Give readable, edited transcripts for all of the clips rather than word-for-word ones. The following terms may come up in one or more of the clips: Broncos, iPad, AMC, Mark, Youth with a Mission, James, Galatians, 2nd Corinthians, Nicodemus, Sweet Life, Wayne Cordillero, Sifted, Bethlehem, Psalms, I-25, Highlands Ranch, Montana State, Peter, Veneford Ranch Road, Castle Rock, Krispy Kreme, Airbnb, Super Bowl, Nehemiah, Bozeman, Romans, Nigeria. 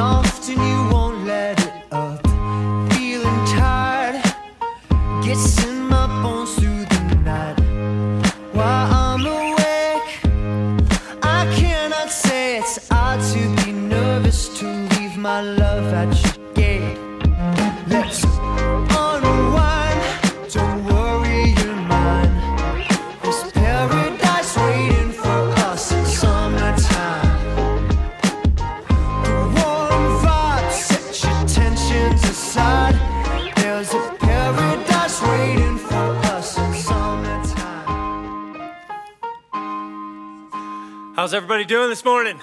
often you won't let it up. Feeling tired, guessing my bones through the night. While I'm awake, I cannot say it's odd to be nervous to leave my love at your gate. Let's unwind, don't worry, you're mine. There's paradise waiting for us in summertime. There's a paradise waiting for us in summertime. How's everybody doing this morning?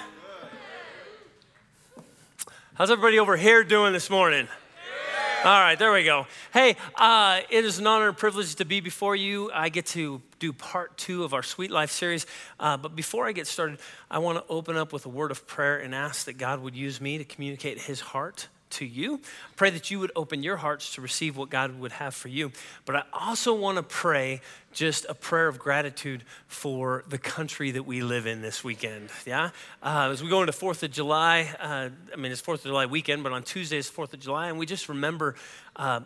How's everybody over here doing this morning? All right, there we go. Hey, it is an honor and privilege to be before you. I get to do part two of our Sweet Life series. But before I get started, I want to open up with a word of prayer and ask that God would use me to communicate his heart to you. Pray that you would open your hearts to receive what God would have for you. But I also want to pray just a prayer of gratitude for the country that we live in this weekend, yeah? As we go into 4th of July, it's 4th of July weekend, but on Tuesday is 4th of July, and we just remember,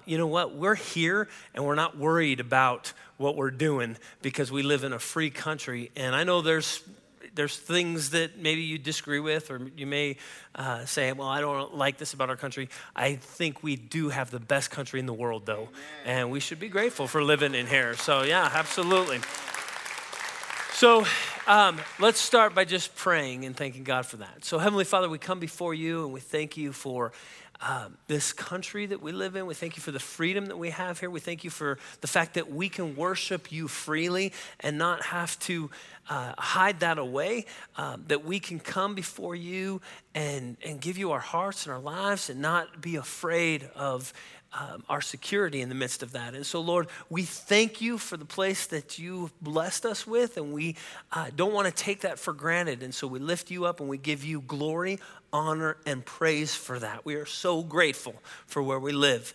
you know what? We're here, and we're not worried about what we're doing because we live in a free country, and I know there's things that maybe you disagree with, or you may say, well, I don't like this about our country. I think we do have the best country in the world, though, and we should be grateful for living in here. So, yeah, absolutely. So let's start by just praying and thanking God for that. So, Heavenly Father, we come before you, and we thank you for this country that we live in. We thank you for the freedom that we have here. We thank you for the fact that we can worship you freely and not have to hide that away, that we can come before you and give you our hearts and our lives and not be afraid of our security in the midst of that. And so, Lord, we thank you for the place that you blessed us with, and we don't want to take that for granted. And so we lift you up and we give you glory, honor, and praise for that. We are so grateful for where we live.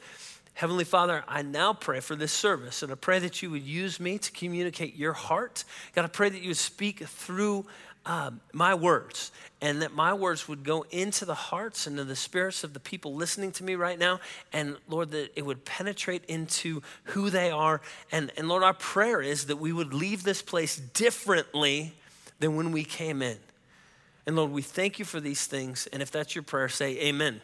Heavenly Father, I now pray for this service, and I pray that you would use me to communicate your heart. God, I pray that you would speak through my words, and that my words would go into the hearts and to the spirits of the people listening to me right now, and Lord, that it would penetrate into who they are, and Lord, our prayer is that we would leave this place differently than when we came in, and Lord, we thank you for these things, and if that's your prayer, say amen.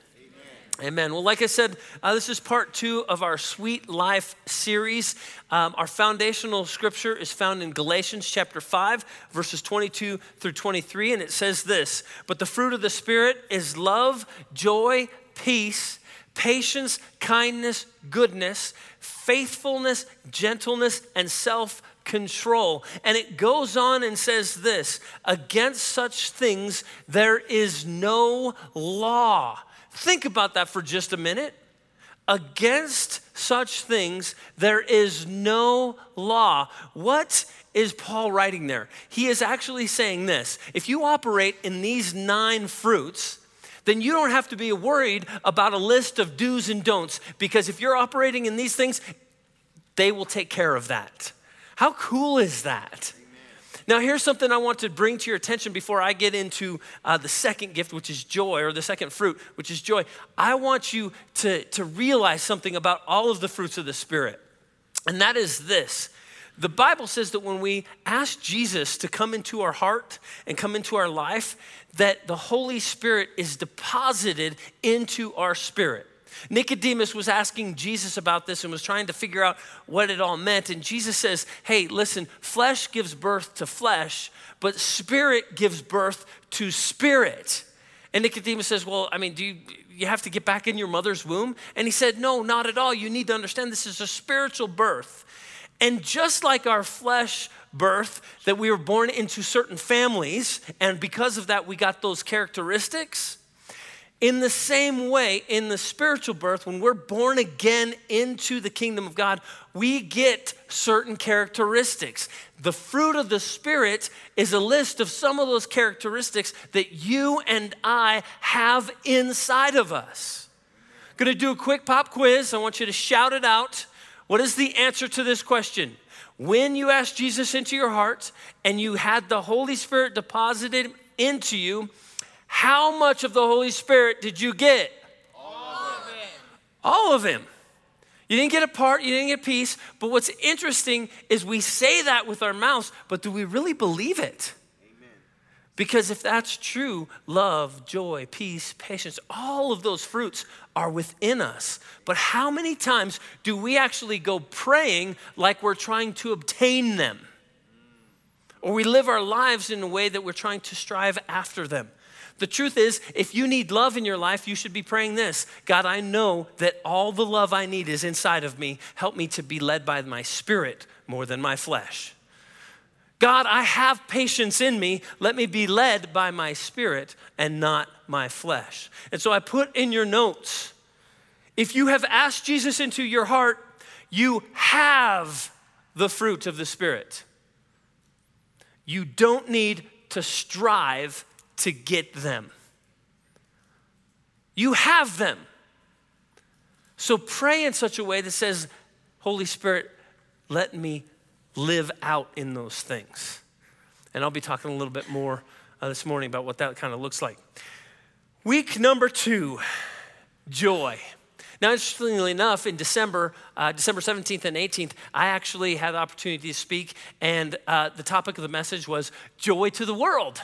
Amen. Well, like I said, this is part two of our Sweet Life series. Our foundational scripture is found in Galatians chapter 5, verses 22 through 23, and it says this: but the fruit of the Spirit is love, joy, peace, patience, kindness, goodness, faithfulness, gentleness, and self-control. And it goes on and says this: against such things there is no law. Think about that for just a minute. Against such things, there is no law. What is Paul writing there? He is actually saying this: if you operate in these 9 fruits, then you don't have to be worried about a list of do's and don'ts, because if you're operating in these things, they will take care of that. How cool is that? Now, here's something I want to bring to your attention before I get into the second gift, which is joy, or the second fruit, which is joy. I want you to realize something about all of the fruits of the Spirit, and that is this. The Bible says that when we ask Jesus to come into our heart and come into our life, that the Holy Spirit is deposited into our spirit. Nicodemus was asking Jesus about this and was trying to figure out what it all meant. And Jesus says, hey, listen, flesh gives birth to flesh, but spirit gives birth to spirit. And Nicodemus says, well, do you have to get back in your mother's womb? And he said, no, not at all. You need to understand this is a spiritual birth. And just like our flesh birth, that we were born into certain families, and because of that, we got those characteristics. In the same way, in the spiritual birth, when we're born again into the kingdom of God, we get certain characteristics. The fruit of the Spirit is a list of some of those characteristics that you and I have inside of us. I'm going to do a quick pop quiz. I want you to shout it out. What is the answer to this question? When you asked Jesus into your heart and you had the Holy Spirit deposited into you, How much of the Holy Spirit did you get? All of Him. All of Him. You didn't get a part, you didn't get a piece. But what's interesting is we say that with our mouths, but do we really believe it? Amen. Because if that's true, love, joy, peace, patience, all of those fruits are within us. But how many times do we actually go praying like we're trying to obtain them? Or we live our lives in a way that we're trying to strive after them. The truth is, if you need love in your life, you should be praying this. God, I know that all the love I need is inside of me. Help me to be led by my spirit more than my flesh. God, I have patience in me. Let me be led by my spirit and not my flesh. And so I put in your notes, if you have asked Jesus into your heart, you have the fruit of the Spirit. You don't need to strive to get them. You have them. So pray in such a way that says, Holy Spirit, let me live out in those things. And I'll be talking a little bit more this morning about what that kind of looks like. Week number 2, joy. Now, interestingly enough, in December 17th and 18th, I actually had the opportunity to speak, and the topic of the message was joy to the world.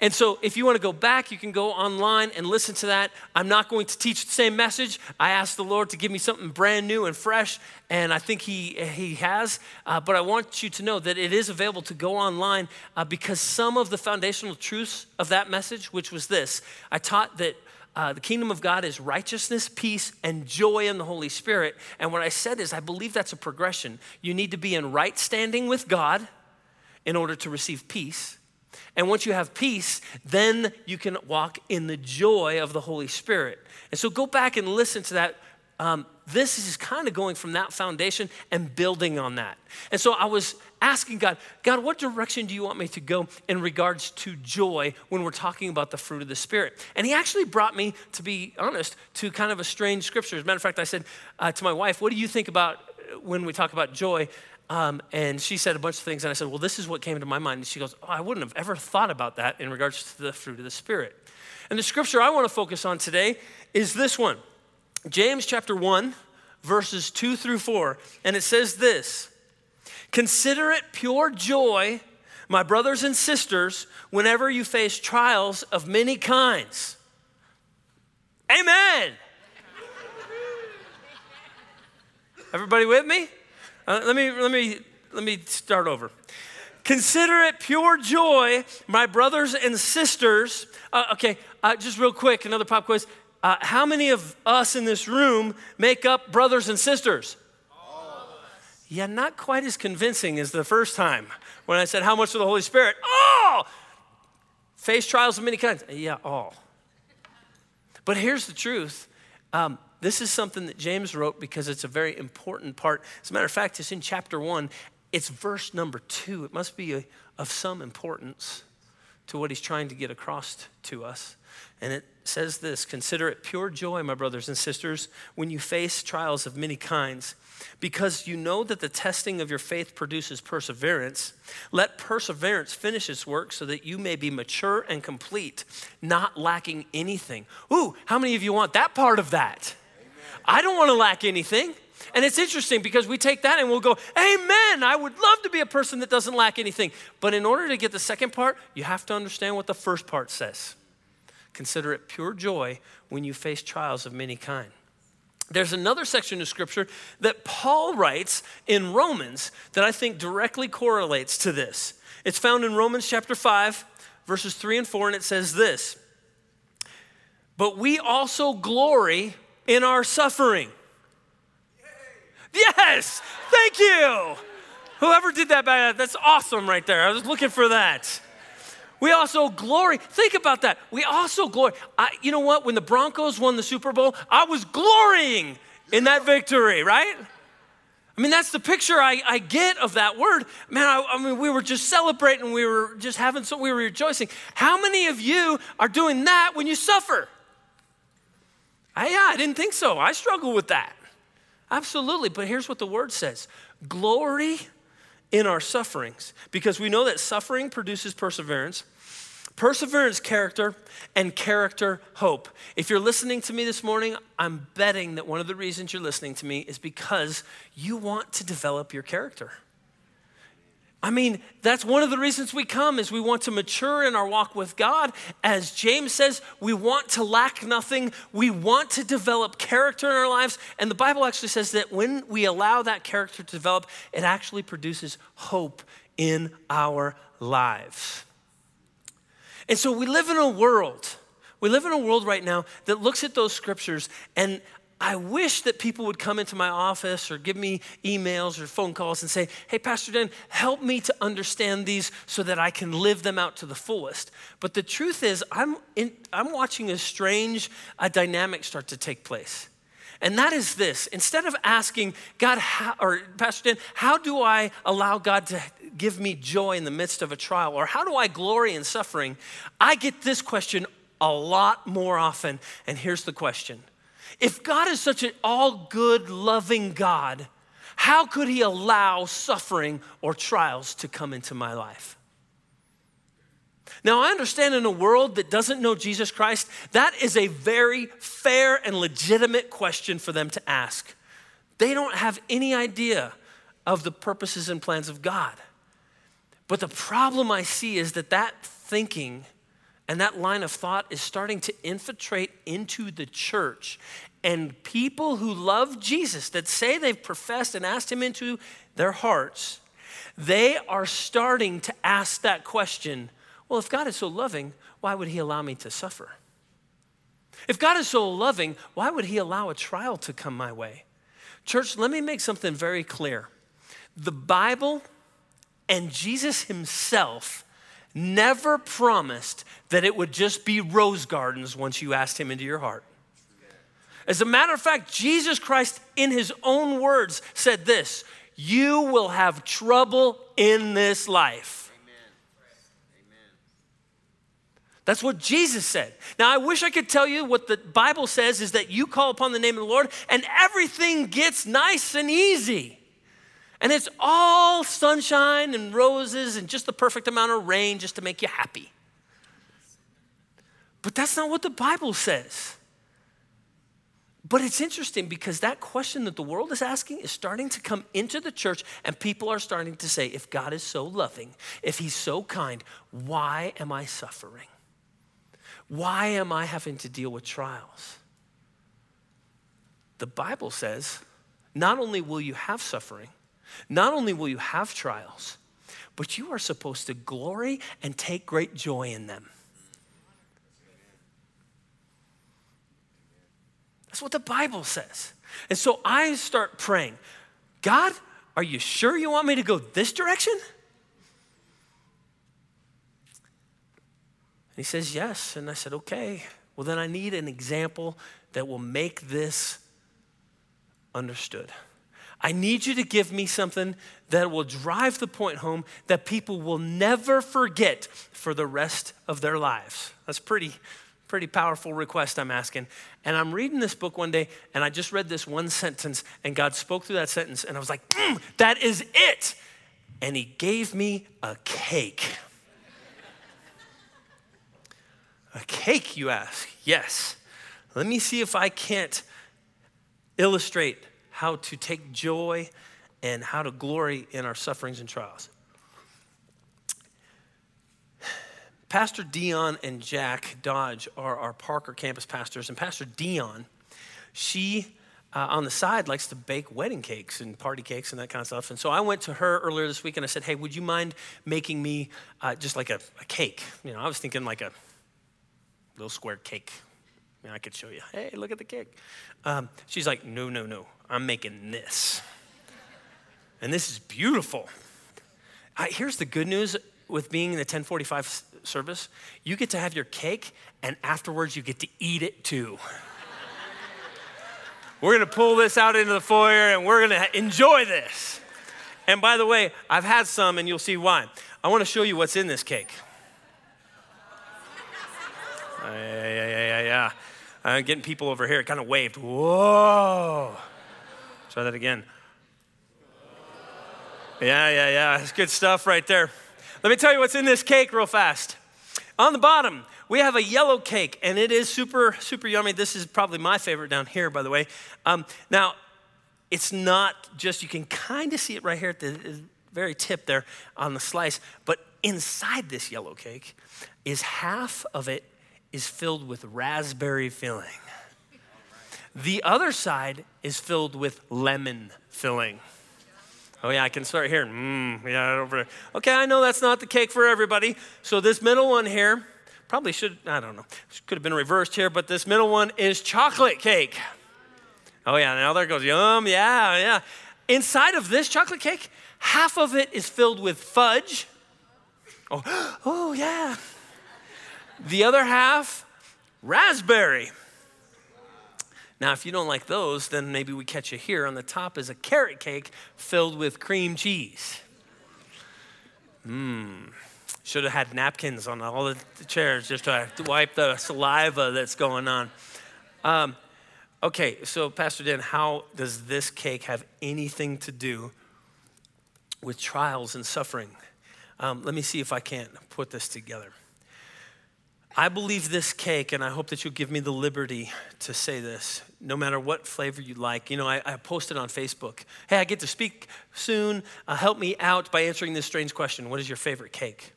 And so if you want to go back, you can go online and listen to that. I'm not going to teach the same message. I asked the Lord to give me something brand new and fresh, and I think he has. But I want you to know that it is available to go online because some of the foundational truths of that message, which was this, I taught that the kingdom of God is righteousness, peace, and joy in the Holy Spirit. And what I said is I believe that's a progression. You need to be in right standing with God in order to receive peace. And once you have peace, then you can walk in the joy of the Holy Spirit. And so go back and listen to that. This is kind of going from that foundation and building on that. And so I was asking God, what direction do you want me to go in regards to joy when we're talking about the fruit of the Spirit? And he actually brought me, to be honest, to kind of a strange scripture. As a matter of fact, I said to my wife, what do you think about when we talk about joy? And she said a bunch of things, and I said, well, this is what came to my mind. And she goes, oh, I wouldn't have ever thought about that in regards to the fruit of the Spirit. And the scripture I want to focus on today is this one, James chapter 1, verses 2-4. And it says this, consider it pure joy, my brothers and sisters, whenever you face trials of many kinds. Amen. Everybody with me? Let me start over. Consider it pure joy, my brothers and sisters. Just real quick, another pop quiz. How many of us in this room make up brothers and sisters? All of us. Yeah, not quite as convincing as the first time when I said, how much of the Holy Spirit? All! Face trials of many kinds. Yeah, all. But here's the truth. This is something that James wrote because it's a very important part. As a matter of fact, it's in chapter 1. It's verse number 2. It must be of some importance to what he's trying to get across to us. And it says this, consider it pure joy, my brothers and sisters, when you face trials of many kinds, because you know that the testing of your faith produces perseverance. Let perseverance finish its work so that you may be mature and complete, not lacking anything. Ooh, how many of you want that part of that? I don't want to lack anything. And it's interesting because we take that and we'll go, amen, I would love to be a person that doesn't lack anything. But in order to get the second part, you have to understand what the first part says. Consider it pure joy when you face trials of many kinds. There's another section of scripture that Paul writes in Romans that I think directly correlates to this. It's found in Romans chapter 5, verses 3-4, and it says this, but we also glory in our suffering. Yay. Yes, thank you. Whoever did that, that's awesome right there. I was looking for that. We also glory. Think about that. We also glory. You know what? When the Broncos won the Super Bowl, I was glorying in that victory, right? I mean, that's the picture I get of that word. Man, I mean, we were just celebrating. We were just we were rejoicing. How many of you are doing that when you suffer? I didn't think so. I struggle with that. Absolutely. But here's what the word says. Glory in our sufferings, because we know that suffering produces perseverance. Perseverance, character, and character, hope. If you're listening to me this morning, I'm betting that one of the reasons you're listening to me is because you want to develop your character. I mean, that's one of the reasons we come, is we want to mature in our walk with God. As James says, we want to lack nothing. We want to develop character in our lives. And the Bible actually says that when we allow that character to develop, it actually produces hope in our lives. And so we live in a world right now that looks at those scriptures, and I wish that people would come into my office or give me emails or phone calls and say, hey, Pastor Dan, help me to understand these so that I can live them out to the fullest. But the truth is, I'm watching a strange dynamic start to take place. And that is this: instead of asking God, or Pastor Dan, how do I allow God to give me joy in the midst of a trial? Or how do I glory in suffering? I get this question a lot more often. And here's the question: if God is such an all-good, loving God, how could he allow suffering or trials to come into my life? Now, I understand in a world that doesn't know Jesus Christ, that is a very fair and legitimate question for them to ask. They don't have any idea of the purposes and plans of God. But the problem I see is that thinking and that line of thought is starting to infiltrate into the church. And people who love Jesus, that say they've professed and asked him into their hearts, they are starting to ask that question: well, if God is so loving, why would he allow me to suffer? If God is so loving, why would he allow a trial to come my way? Church, let me make something very clear. The Bible and Jesus himself never promised that it would just be rose gardens once you asked him into your heart. As a matter of fact, Jesus Christ in his own words said this: you will have trouble in this life. That's what Jesus said. Now, I wish I could tell you what the Bible says is that you call upon the name of the Lord and everything gets nice and easy. And it's all sunshine and roses and just the perfect amount of rain just to make you happy. But that's not what the Bible says. But it's interesting because that question that the world is asking is starting to come into the church, and people are starting to say, if God is so loving, if he's so kind, why am I suffering? Why am I having to deal with trials? The Bible says, not only will you have suffering, not only will you have trials, but you are supposed to glory and take great joy in them. That's what the Bible says. And so I start praying, God, are you sure you want me to go this direction? And he says, yes. And I said, okay, well, then I need an example that will make this understood. I need you to give me something that will drive the point home that people will never forget for the rest of their lives. That's pretty powerful request I'm asking. And I'm reading this book one day, and I just read this one sentence, and God spoke through that sentence, and I was like, that is it. And he gave me a cake. A cake, you ask? Yes. Let me see if I can't illustrate how to take joy and how to glory in our sufferings and trials. Pastor Dion and Jack Dodge are our Parker campus pastors. And Pastor Dion, she on the side likes to bake wedding cakes and party cakes and that kind of stuff. And so I went to her earlier this week and I said, hey, would you mind making me just like a cake? You know, I was thinking like a little square cake. I mean, I could show you. Hey, look at the cake. She's like, no. I'm making this. And this is beautiful. Here's the good news with being in the 10:45 service. You get to have your cake, and afterwards you get to eat it too. We're going to pull this out into the foyer, and we're going to enjoy this. And by the way, I've had some, and you'll see why. I want to show you what's in this cake. Yeah. I'm getting people over here. It kind of waved. Whoa. Try that again. Yeah. That's good stuff right there. Let me tell you what's in this cake real fast. On the bottom, we have a yellow cake, and it is super, super yummy. This is probably my favorite down here, by the way. Now, it's not just, you can kind of see it right here at the very tip there on the slice, but inside this yellow cake is half of it is filled with raspberry filling. The other side is filled with lemon filling. Oh yeah, I can start hearing, yeah, over there. Okay, I know that's not the cake for everybody. So this middle one here, probably should, I don't know, could have been reversed here, but this middle one is chocolate cake. Oh yeah, now there goes, yum, yeah, yeah. Inside of this chocolate cake, half of it is filled with fudge. Oh yeah. The other half, raspberry. Now, if you don't like those, then maybe we catch you here. On the top is a carrot cake filled with cream cheese. Should have had napkins on all the chairs just to wipe the saliva that's going on. Okay, so Pastor Dan, how does this cake have anything to do with trials and suffering? Let me see if I can't put this together. I believe this cake, and I hope that you'll give me the liberty to say this, no matter what flavor you like. You know, I posted on Facebook, hey, I get to speak soon. Help me out by answering this strange question. What is your favorite cake?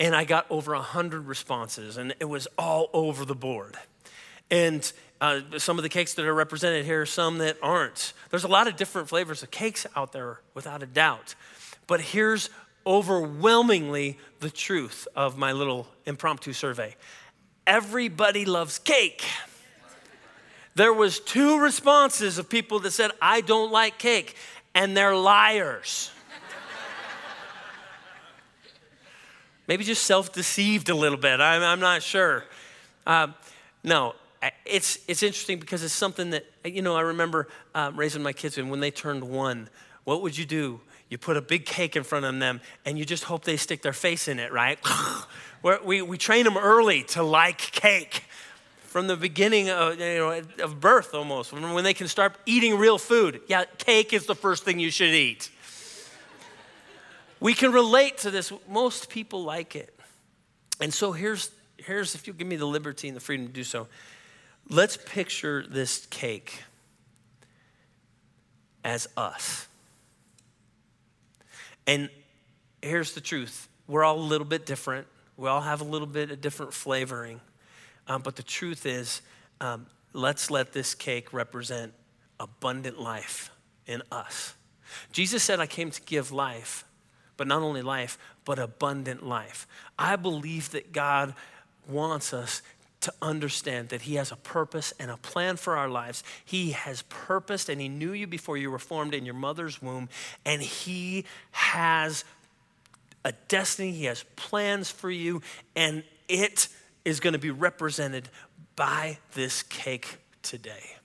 And I got over 100 responses, and it was all over the board. And some of the cakes that are represented here, some that aren't. There's a lot of different flavors of cakes out there, without a doubt. But here's overwhelmingly the truth of my little impromptu survey. Everybody loves cake. There was 2 responses of people that said, I don't like cake, and they're liars. Maybe just self-deceived a little bit. I'm not sure. No, it's interesting because it's something that, you know, I remember raising my kids, and when they turned 1, what would you do? You put a big cake in front of them, and you just hope they stick their face in it, right? We train them early to like cake from the beginning of birth almost, when they can start eating real food. Yeah, cake is the first thing you should eat. We can relate to this. Most people like it. And so here's if you'll give me the liberty and the freedom to do so, let's picture this cake as us. And here's the truth. We're all a little bit different. We all have a little bit of different flavoring. But the truth is, let's let this cake represent abundant life in us. Jesus said, I came to give life, but not only life, but abundant life. I believe that God wants us to understand that he has a purpose and a plan for our lives. He has purposed, and he knew you before you were formed in your mother's womb, and he has a destiny, he has plans for you, and it is gonna be represented by this cake today.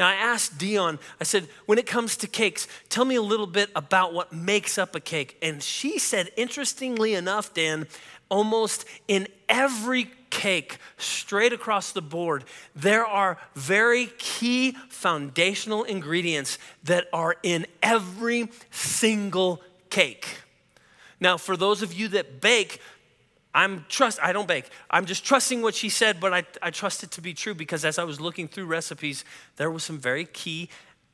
Now, I asked Dion, I said, when it comes to cakes, tell me a little bit about what makes up a cake. And she said, interestingly enough, Dan, almost in every cake straight across the board, there are very key foundational ingredients that are in every single cake. Now, for those of you that bake, I don't bake. I'm just trusting what she said, but I trust it to be true, because as I was looking through recipes, there was some very key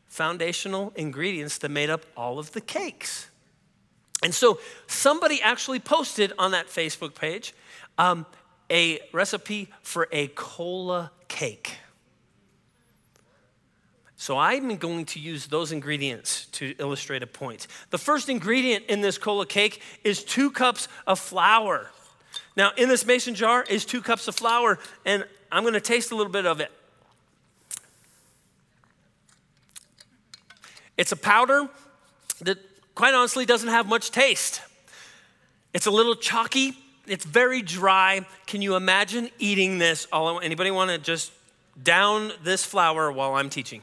foundational ingredients that made up all of the cakes. And so somebody actually posted on that Facebook page a recipe for a cola cake. So I'm going to use those ingredients to illustrate a point. The first ingredient in this cola cake is 2 cups of flour. Now, in this mason jar is 2 cups of flour, and I'm gonna taste a little bit of it. It's a powder that quite honestly doesn't have much taste. It's a little chalky. It's very dry. Can you imagine eating this? Anybody want to just down this flour while I'm teaching?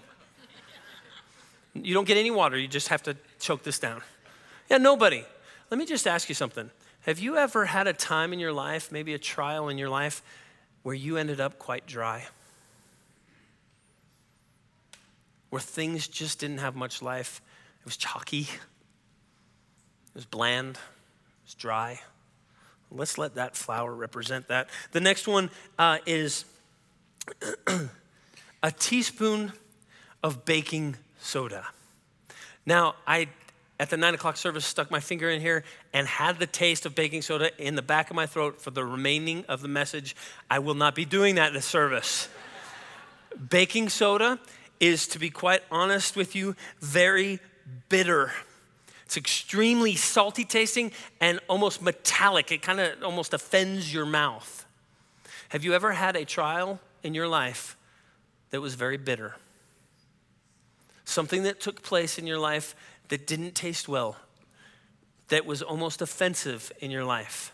You don't get any water. You just have to choke this down. Yeah, nobody. Let me just ask you something. Have you ever had a time in your life, maybe a trial in your life, where you ended up quite dry? Where things just didn't have much life? It was chalky. It was bland, it was dry, Let's let that flower represent that. The next one is a teaspoon of baking soda. Now, I, at the 9 o'clock service, stuck my finger in here and had the taste of baking soda in the back of my throat for the remaining of the message. I will not be doing that this service. Baking soda is, to be quite honest with you, very bitter. It's extremely salty tasting and almost metallic. It kind of almost offends your mouth. Have you ever had a trial in your life that was very bitter? Something that took place in your life that didn't taste well, that was almost offensive in your life.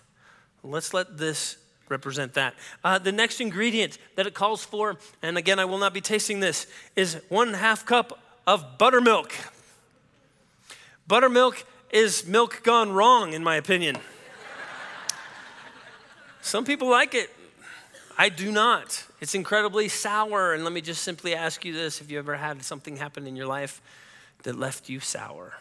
Let's let this represent that. The next ingredient that it calls for, and again, I will not be tasting this, is 1/2 cup of buttermilk. Buttermilk is milk gone wrong, in my opinion. Some people like it. I do not. It's incredibly sour. And let me just simply ask you this. Have you ever had something happen in your life that left you sour?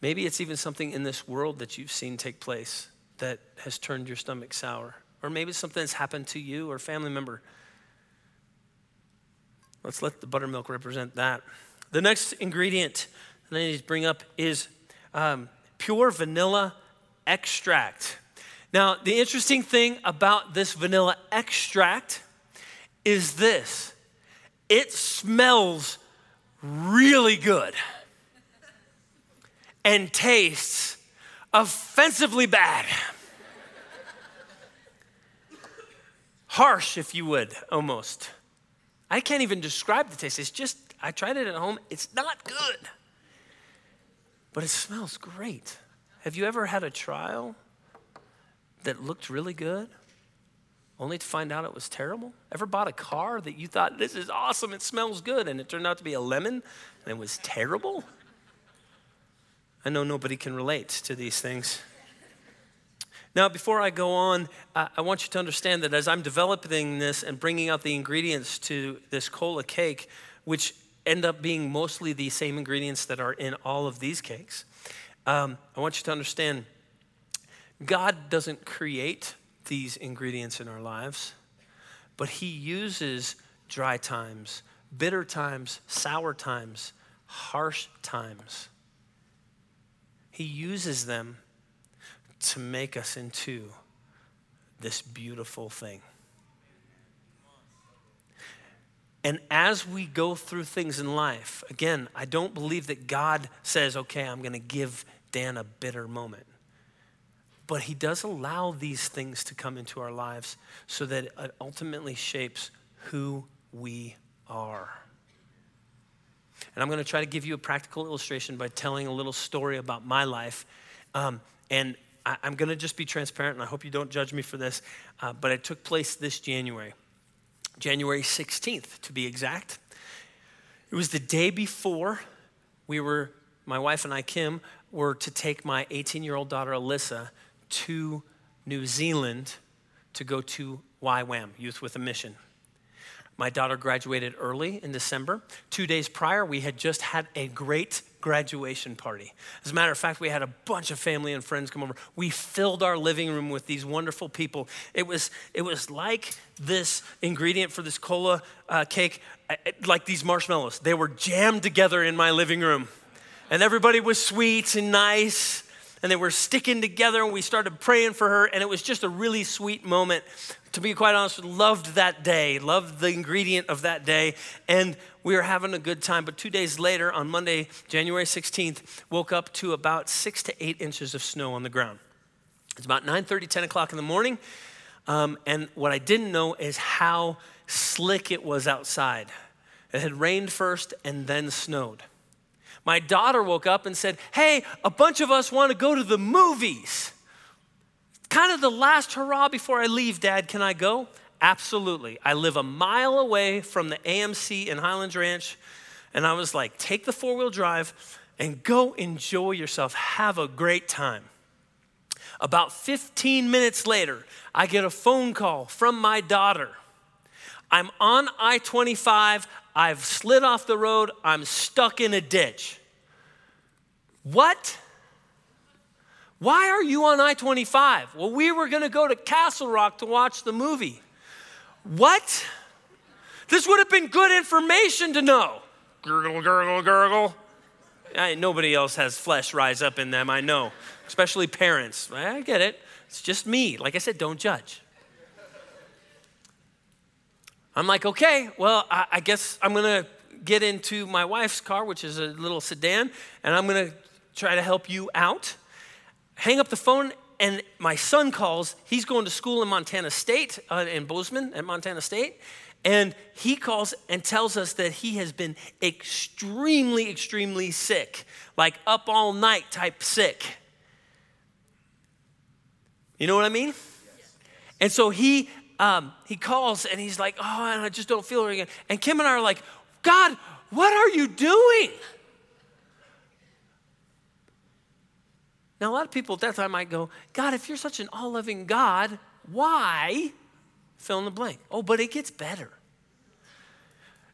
Maybe it's even something in this world that you've seen take place that has turned your stomach sour. Or maybe it's something that's happened to you or a family member. Let's let the buttermilk represent that. The next ingredient that I need to bring up is pure vanilla extract. Now, the interesting thing about this vanilla extract is this. It smells really good and tastes offensively bad. Harsh, if you would, almost. I can't even describe the taste. It's just, I tried it at home. It's not good, but it smells great. Have you ever had a trial that looked really good, only to find out it was terrible? Ever bought a car that you thought, this is awesome, it smells good, and it turned out to be a lemon, and it was terrible? I know nobody can relate to these things. Now, before I go on, I want you to understand that as I'm developing this and bringing out the ingredients to this cola cake, which end up being mostly the same ingredients that are in all of these cakes, I want you to understand God doesn't create these ingredients in our lives, but he uses dry times, bitter times, sour times, harsh times. He uses them to make us into this beautiful thing. And as we go through things in life, again, I don't believe that God says, okay, I'm going to give Dan a bitter moment. But he does allow these things to come into our lives so that it ultimately shapes who we are. And I'm going to try to give you a practical illustration by telling a little story about my life. And I'm going to just be transparent, and I hope you don't judge me for this, but it took place this January. January 16th, to be exact. It was the day before my wife and I, Kim, were to take my 18-year-old daughter, Alyssa, to New Zealand to go to YWAM, Youth with a Mission. My daughter graduated early in December. 2 days prior, we had just had a great graduation party. As a matter of fact, we had a bunch of family and friends come over. We filled our living room with these wonderful people. It was like this ingredient for this cola cake, like these marshmallows. They were jammed together in my living room. And everybody was sweet and nice, and they were sticking together, and we started praying for her, and it was just a really sweet moment. To be quite honest, loved that day, loved the ingredient of that day, and we were having a good time. But 2 days later, on Monday, January 16th, woke up to about 6 to 8 inches of snow on the ground. It's about 9:30, 10 o'clock in the morning, and what I didn't know is how slick it was outside. It had rained first and then snowed. My daughter woke up and said, hey, a bunch of us want to go to the movies. Kind of the last hurrah before I leave, Dad, can I go? Absolutely. I live a mile away from the AMC in Highlands Ranch, and I was like, take the four-wheel drive and go enjoy yourself. Have a great time. About 15 minutes later, I get a phone call from my daughter. I'm on I-25. I've slid off the road. I'm stuck in a ditch. What? Why are you on I-25? Well, we were going to go to Castle Rock to watch the movie. What? This would have been good information to know. Gurgle, gurgle, gurgle. Nobody else has flesh rise up in them, I know. Especially parents. I get it. It's just me. Like I said, don't judge. I'm like, okay, well, I guess I'm going to get into my wife's car, which is a little sedan, and I'm going to try to help you out. Hang up the phone, and my son calls. He's going to school in Montana State, in Bozeman at Montana State. And he calls and tells us that he has been extremely, extremely sick, like up all night type sick. You know what I mean? Yes. And so he calls and he's like, oh, and I just don't feel right again. And Kim and I are like, God, what are you doing? Now, a lot of people at that time might go, God, if you're such an all-loving God, why? Fill in the blank. Oh, but it gets better.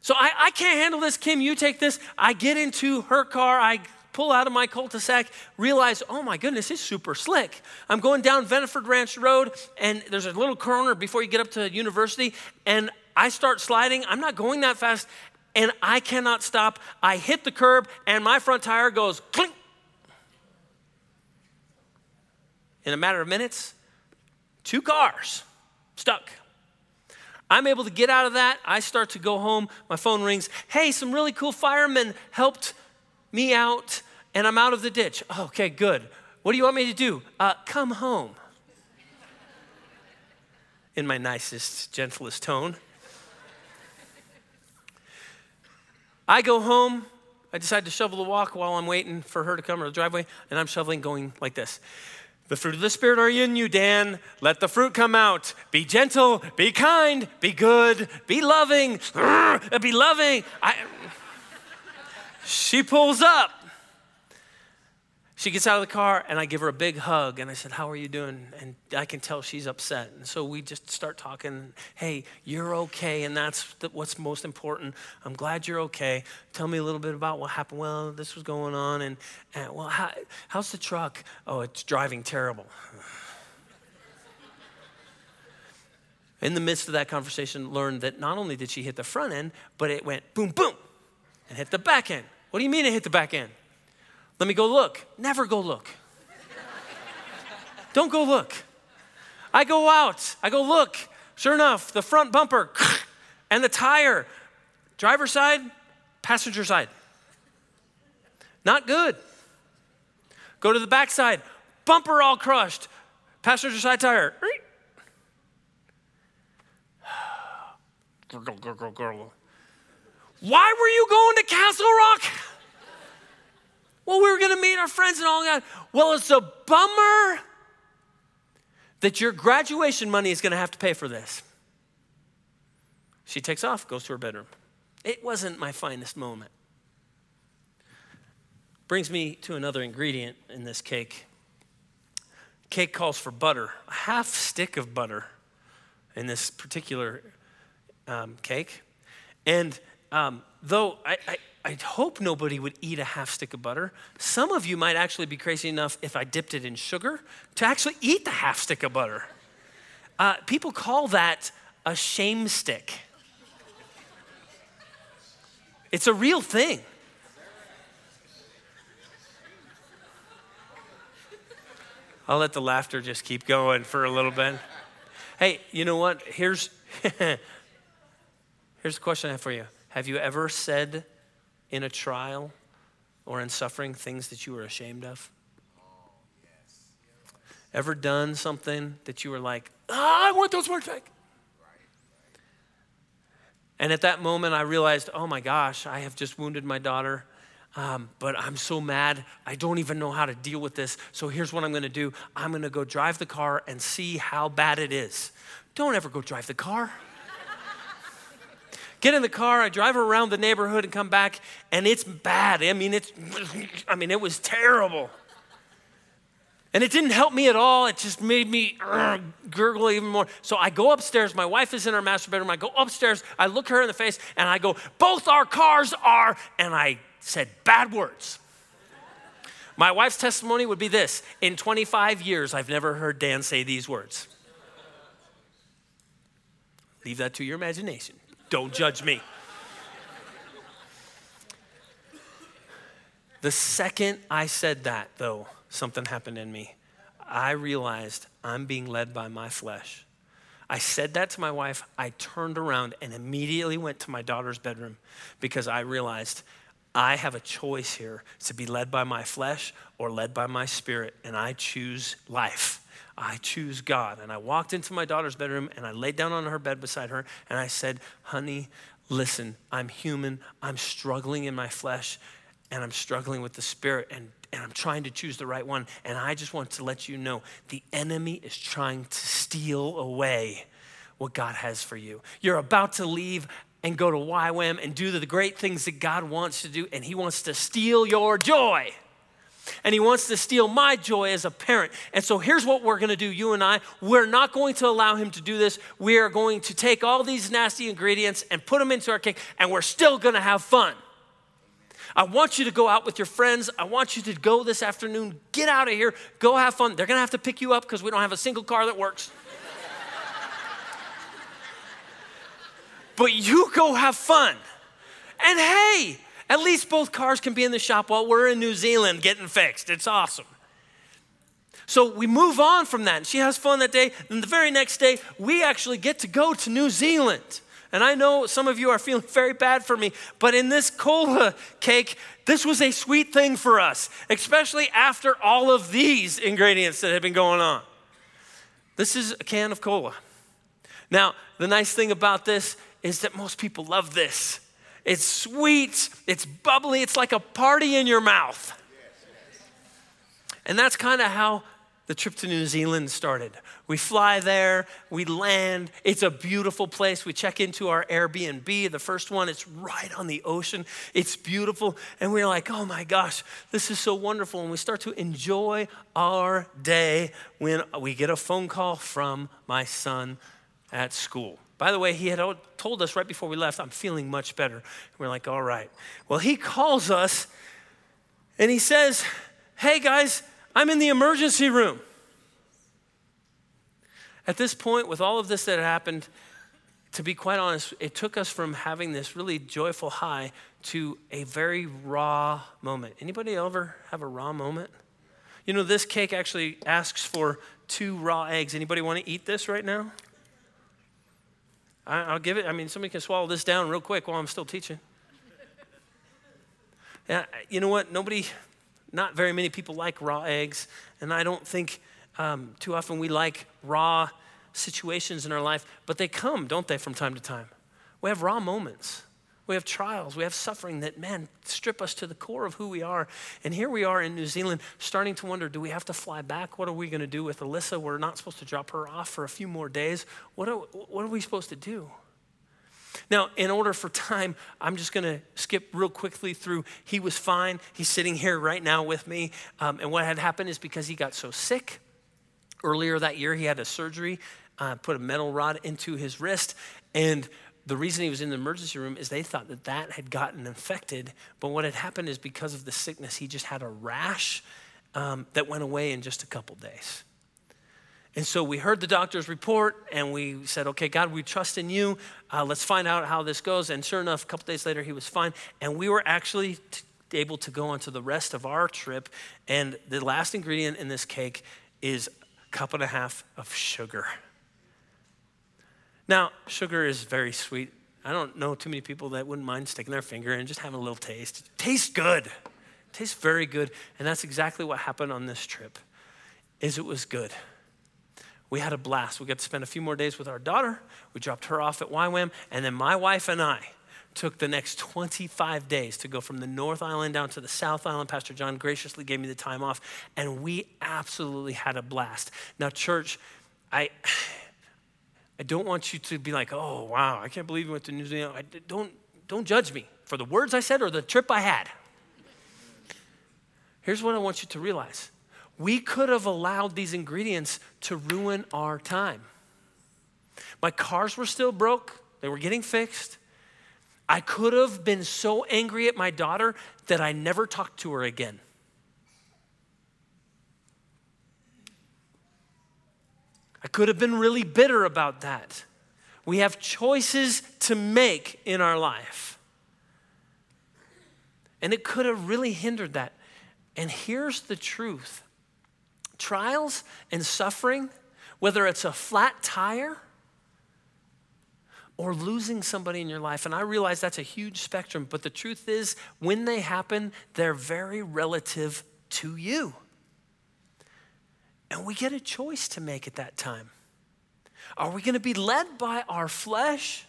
So I can't handle this. Kim, you take this. I get into her car. I pull out of my cul-de-sac, realize, oh my goodness, it's super slick. I'm going down Veneford Ranch Road, and there's a little corner before you get up to university, and I start sliding. I'm not going that fast, and I cannot stop. I hit the curb, and my front tire goes clink. In a matter of minutes, 2 cars stuck. I'm able to get out of that. I start to go home. My phone rings. Hey, some really cool firemen helped me out, and I'm out of the ditch. Okay, good. What do you want me to do? Come home. In my nicest, gentlest tone. I go home. I decide to shovel the walk while I'm waiting for her to come to the driveway, and I'm shoveling going like this. The fruit of the Spirit are in you, Dan. Let the fruit come out. Be gentle, be kind, be good, be loving. Be loving. She pulls up. She gets out of the car, and I give her a big hug, and I said, how are you doing? And I can tell she's upset. And so we just start talking. Hey, you're okay, and that's what's most important. I'm glad you're okay. Tell me a little bit about what happened. Well, this was going on, and well, how's the truck? Oh, it's driving terrible. In the midst of that conversation, learned that not only did she hit the front end, but it went boom, boom, and hit the back end. What do you mean it hit the back end? Let me go look. Never go look. Don't go look. I go out. I go look. Sure enough, the front bumper and the tire. Driver's side, passenger side. Not good. Go to the back side. Bumper all crushed. Passenger side tire. Why were you going to Castle Rock? Well, we were going to meet our friends and all that. Well, it's a bummer that your graduation money is going to have to pay for this. She takes off, goes to her bedroom. It wasn't my finest moment. Brings me to another ingredient in this cake. Cake calls for butter, a half stick of butter in this particular cake. And though I hope nobody would eat a half stick of butter. Some of you might actually be crazy enough if I dipped it in sugar to actually eat the half stick of butter. People call that a shame stick. It's a real thing. I'll let the laughter just keep going for a little bit. Hey, you know what? Here's the question I have for you. Have you ever said in a trial or in suffering things that you were ashamed of? Ever done something that you were like, I want those words back? Right. And at that moment, I realized, oh my gosh, I have just wounded my daughter, but I'm so mad. I don't even know how to deal with this. So here's what I'm going to do. I'm going to go drive the car and see how bad it is. Don't ever go drive the car. Get in the car, I drive around the neighborhood and come back, and it's bad. It was terrible. And it didn't help me at all. It just made me gurgle even more. So I go upstairs. My wife is in her master bedroom. I go upstairs. I look her in the face, and I go, both our cars are, and I said bad words. My wife's testimony would be this: in 25 years, I've never heard Dan say these words. Leave that to your imagination. Don't judge me. The second I said that, though, something happened in me. I realized I'm being led by my flesh. I said that to my wife. I turned around and immediately went to my daughter's bedroom because I realized I have a choice here to be led by my flesh or led by my spirit, and I choose life. I choose God. And I walked into my daughter's bedroom and I laid down on her bed beside her and I said, honey, listen, I'm human. I'm struggling in my flesh. And I'm struggling with the spirit, and I'm trying to choose the right one. And I just want to let you know, the enemy is trying to steal away what God has for you. You're about to leave and go to YWAM and do the great things that God wants to do, and he wants to steal your joy. And he wants to steal my joy as a parent. And so here's what we're going to do, you and I. We're not going to allow him to do this. We are going to take all these nasty ingredients and put them into our cake, and we're still going to have fun. I want you to go out with your friends. I want you to go this afternoon. Get out of here. Go have fun. They're going to have to pick you up because we don't have a single car that works. But you go have fun. And hey, at least both cars can be in the shop while we're in New Zealand getting fixed. It's awesome. So we move on from that. And she has fun that day. And the very next day, we actually get to go to New Zealand. And I know some of you are feeling very bad for me, but in this cola cake, this was a sweet thing for us, especially after all of these ingredients that had been going on. This is a can of cola. Now, the nice thing about this is that most people love this. It's sweet, it's bubbly, it's like a party in your mouth. And that's kind of how the trip to New Zealand started. We fly there, we land. It's a beautiful place. We check into our Airbnb, the first one. It's right on the ocean. It's beautiful. And we're like, oh my gosh, this is so wonderful. And we start to enjoy our day when we get a phone call from my son at school. By the way, he had told us right before we left, I'm feeling much better. And we're like, all right. Well, he calls us and he says, hey guys, I'm in the emergency room. At this point, with all of this that happened, to be quite honest, it took us from having this really joyful high to a very raw moment. Anybody ever have a raw moment? You know, this cake actually asks for 2 raw eggs. Anybody want to eat this right now? I'll give it. I mean, somebody can swallow this down real quick while I'm still teaching. Yeah, you know what? Not very many people like raw eggs, and I don't think too often we like raw situations in our life, but they come, don't they, from time to time? We have raw moments. We have trials. We have suffering that, man, strip us to the core of who we are. And here we are in New Zealand starting to wonder, do we have to fly back? What are we going to do with Alyssa? We're not supposed to drop her off for a few more days. What are we supposed to do? Now, in order for time, I'm just going to skip real quickly through. He was fine. He's sitting here right now with me. And what had happened is because he got so sick earlier that year, he had a surgery, put a metal rod into his wrist. And the reason he was in the emergency room is they thought that had gotten infected. But what had happened is because of the sickness, he just had a rash that went away in just a couple days. And so we heard the doctor's report and we said, okay, God, we trust in you. Let's find out how this goes. And sure enough, a couple days later, he was fine. And we were actually able to go on to the rest of our trip. And the last ingredient in this cake is a cup and a half of sugar. Now, sugar is very sweet. I don't know too many people that wouldn't mind sticking their finger in and just having a little taste. It tastes good. It tastes very good. And that's exactly what happened on this trip, is it was good. We had a blast. We got to spend a few more days with our daughter. We dropped her off at YWAM, and then my wife and I took the next 25 days to go from the North Island down to the South Island. Pastor John graciously gave me the time off, and we absolutely had a blast. Now, church, I don't want you to be like, oh, wow, I can't believe you went to New Zealand. Don't judge me for the words I said or the trip I had. Here's what I want you to realize. We could have allowed these ingredients to ruin our time. My cars were still broke. They were getting fixed. I could have been so angry at my daughter that I never talked to her again. I could have been really bitter about that. We have choices to make in our life. And it could have really hindered that. And here's the truth. Trials and suffering, whether it's a flat tire or losing somebody in your life, and I realize that's a huge spectrum, but the truth is, when they happen, they're very relative to you. And we get a choice to make at that time. Are we gonna be led by our flesh,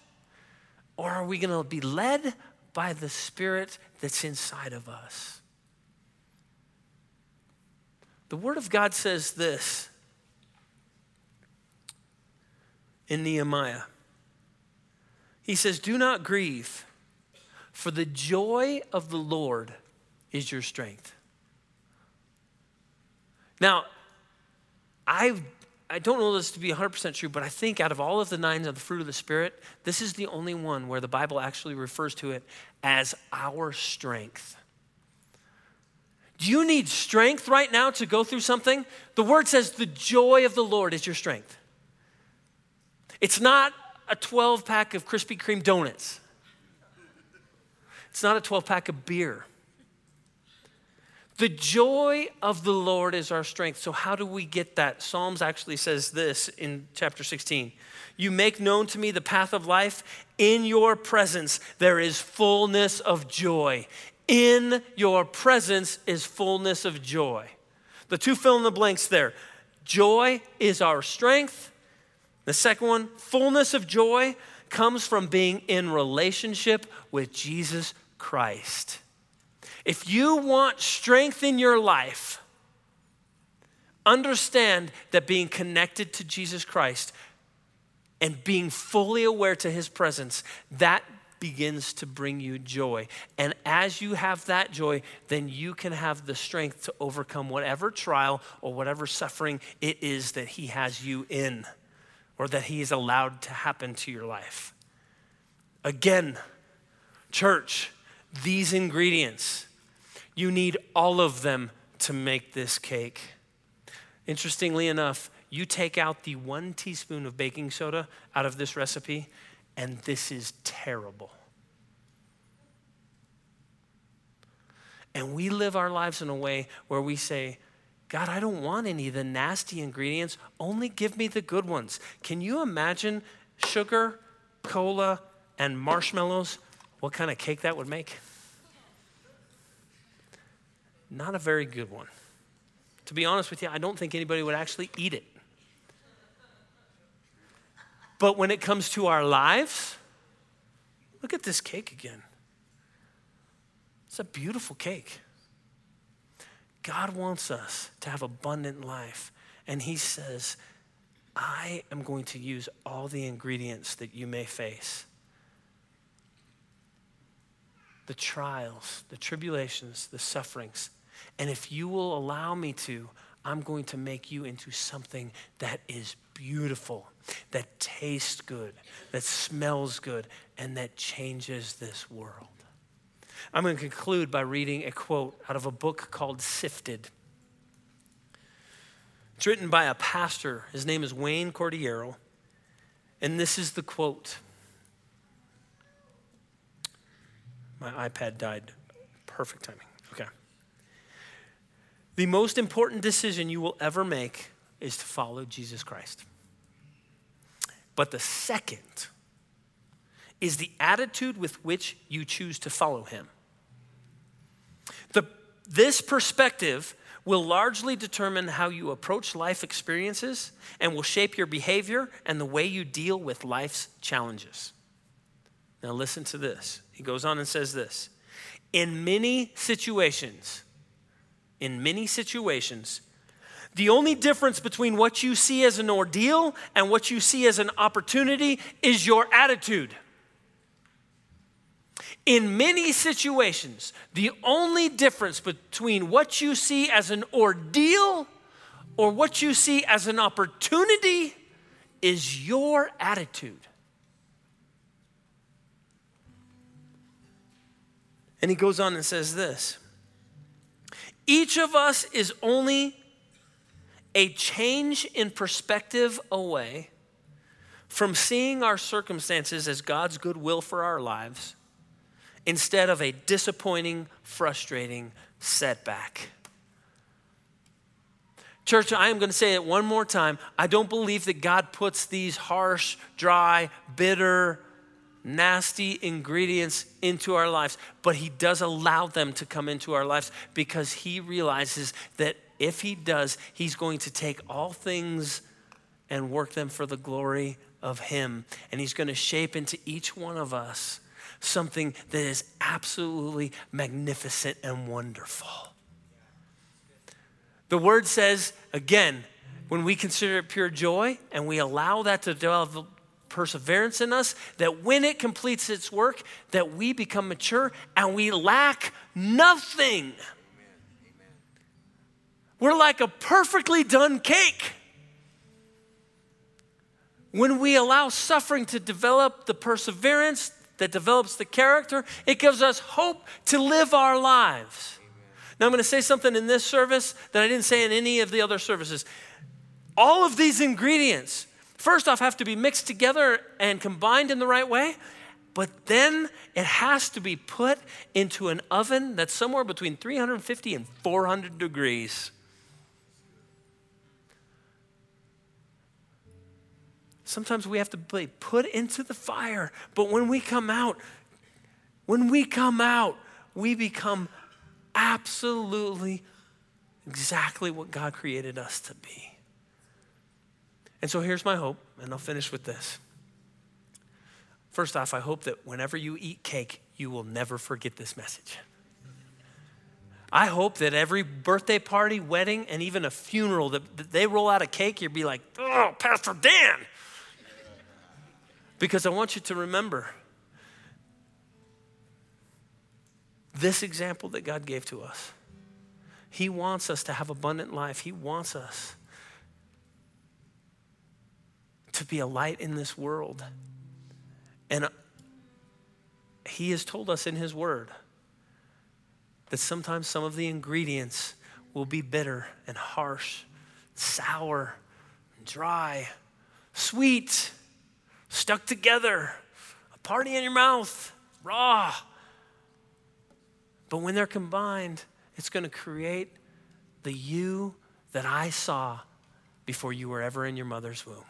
or are we gonna be led by the Spirit that's inside of us? The Word of God says this in Nehemiah. He says, "Do not grieve, for the joy of the Lord is your strength." Now, I don't know this to be 100% true, but I think out of all of the 9 of the fruit of the Spirit, this is the only one where the Bible actually refers to it as our strength. Do you need strength right now to go through something? The Word says the joy of the Lord is your strength. It's not a 12-pack of Krispy Kreme donuts. It's not a 12-pack of beer. The joy of the Lord is our strength. So how do we get that? Psalms actually says this in chapter 16. "You make known to me the path of life. In your presence there is fullness of joy. In your presence is fullness of joy." The two fill in the blanks there. Joy is our strength. The second one, fullness of joy, comes from being in relationship with Jesus Christ. If you want strength in your life, understand that being connected to Jesus Christ and being fully aware to his presence, that begins to bring you joy. And as you have that joy, then you can have the strength to overcome whatever trial or whatever suffering it is that he has you in, or that he is allowed to happen to your life. Again, church, these ingredients, you need all of them to make this cake. Interestingly enough, you take out the 1 teaspoon of baking soda out of this recipe, and this is terrible. And we live our lives in a way where we say, God, I don't want any of the nasty ingredients. Only give me the good ones. Can you imagine sugar, cola, and marshmallows? What kind of cake that would make? Not a very good one. To be honest with you, I don't think anybody would actually eat it. But when it comes to our lives, look at this cake again. It's a beautiful cake. God wants us to have abundant life. And he says, I am going to use all the ingredients that you may face. The trials, the tribulations, the sufferings. And if you will allow me to, I'm going to make you into something that is beautiful, that tastes good, that smells good, and that changes this world. I'm going to conclude by reading a quote out of a book called Sifted. It's written by a pastor. His name is Wayne Cordillero. And this is the quote. My iPad died. Perfect timing. Okay. The most important decision you will ever make is to follow Jesus Christ. But the second is the attitude with which you choose to follow him. This perspective will largely determine how you approach life experiences and will shape your behavior and the way you deal with life's challenges. Now listen to this. He goes on and says this. In many situations, the only difference between what you see as an ordeal and what you see as an opportunity is your attitude. In many situations, the only difference between what you see as an ordeal or what you see as an opportunity is your attitude. And he goes on and says this. Each of us is only a change in perspective away from seeing our circumstances as God's goodwill for our lives instead of a disappointing, frustrating setback. Church, I am going to say it one more time. I don't believe that God puts these harsh, dry, bitter, nasty ingredients into our lives, but he does allow them to come into our lives because he realizes that if he does, he's going to take all things and work them for the glory of him. And he's going to shape into each one of us something that is absolutely magnificent and wonderful. The word says, again, when we consider it pure joy and we allow that to develop perseverance in us, that when it completes its work, that we become mature and we lack nothing. Amen. Amen. We're like a perfectly done cake. When we allow suffering to develop the perseverance that develops the character, it gives us hope to live our lives. Amen. Now I'm going to say something in this service that I didn't say in any of the other services. All of these ingredients, first off, have to be mixed together and combined in the right way, but then it has to be put into an oven that's somewhere between 350 and 400 degrees. Sometimes we have to be put into the fire, but when we come out, we become absolutely exactly what God created us to be. And so here's my hope, and I'll finish with this. First off, I hope that whenever you eat cake, you will never forget this message. I hope that every birthday party, wedding, and even a funeral that they roll out a cake, you'll be like, oh, Pastor Dan. Because I want you to remember this example that God gave to us. He wants us to have abundant life. He wants us to be a light in this world. And he has told us in his word that sometimes some of the ingredients will be bitter and harsh, sour, dry, sweet, stuck together, a party in your mouth, raw. But when they're combined, it's going to create the you that I saw before you were ever in your mother's womb.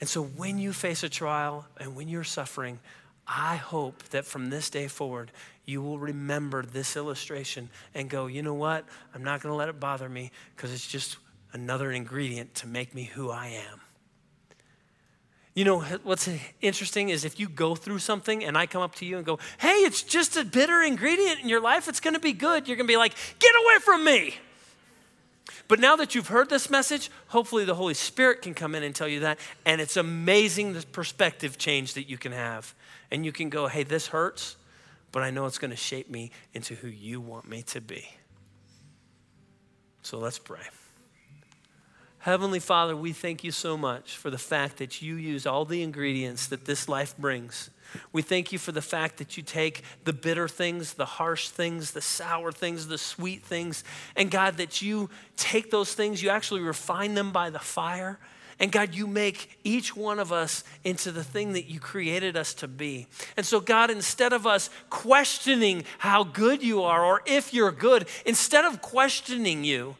And so when you face a trial and when you're suffering, I hope that from this day forward, you will remember this illustration and go, you know what? I'm not going to let it bother me because it's just another ingredient to make me who I am. You know, what's interesting is if you go through something and I come up to you and go, hey, it's just a bitter ingredient in your life. It's going to be good. You're going to be like, get away from me. But now that you've heard this message, hopefully the Holy Spirit can come in and tell you that. And it's amazing the perspective change that you can have. And you can go, hey, this hurts, but I know it's going to shape me into who you want me to be. So let's pray. Heavenly Father, we thank you so much for the fact that you use all the ingredients that this life brings. We thank you for the fact that you take the bitter things, the harsh things, the sour things, the sweet things, and God, that you take those things, you actually refine them by the fire. And God, you make each one of us into the thing that you created us to be. And so God, instead of us questioning how good you are or if you're good, instead of questioning you,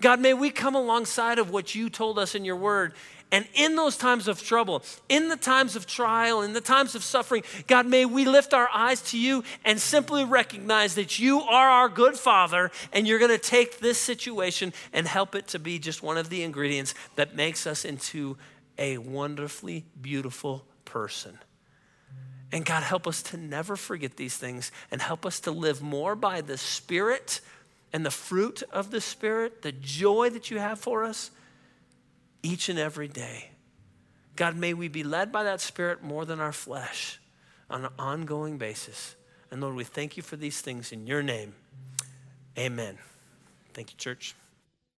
God, may we come alongside of what you told us in your word. And in those times of trouble, in the times of trial, in the times of suffering, God, may we lift our eyes to you and simply recognize that you are our good Father, and you're going to take this situation and help it to be just one of the ingredients that makes us into a wonderfully beautiful person. And God, help us to never forget these things and help us to live more by the Spirit and the fruit of the Spirit, the joy that you have for us each and every day. God, may we be led by that Spirit more than our flesh on an ongoing basis. And Lord, we thank you for these things in your name. Amen. Thank you, church.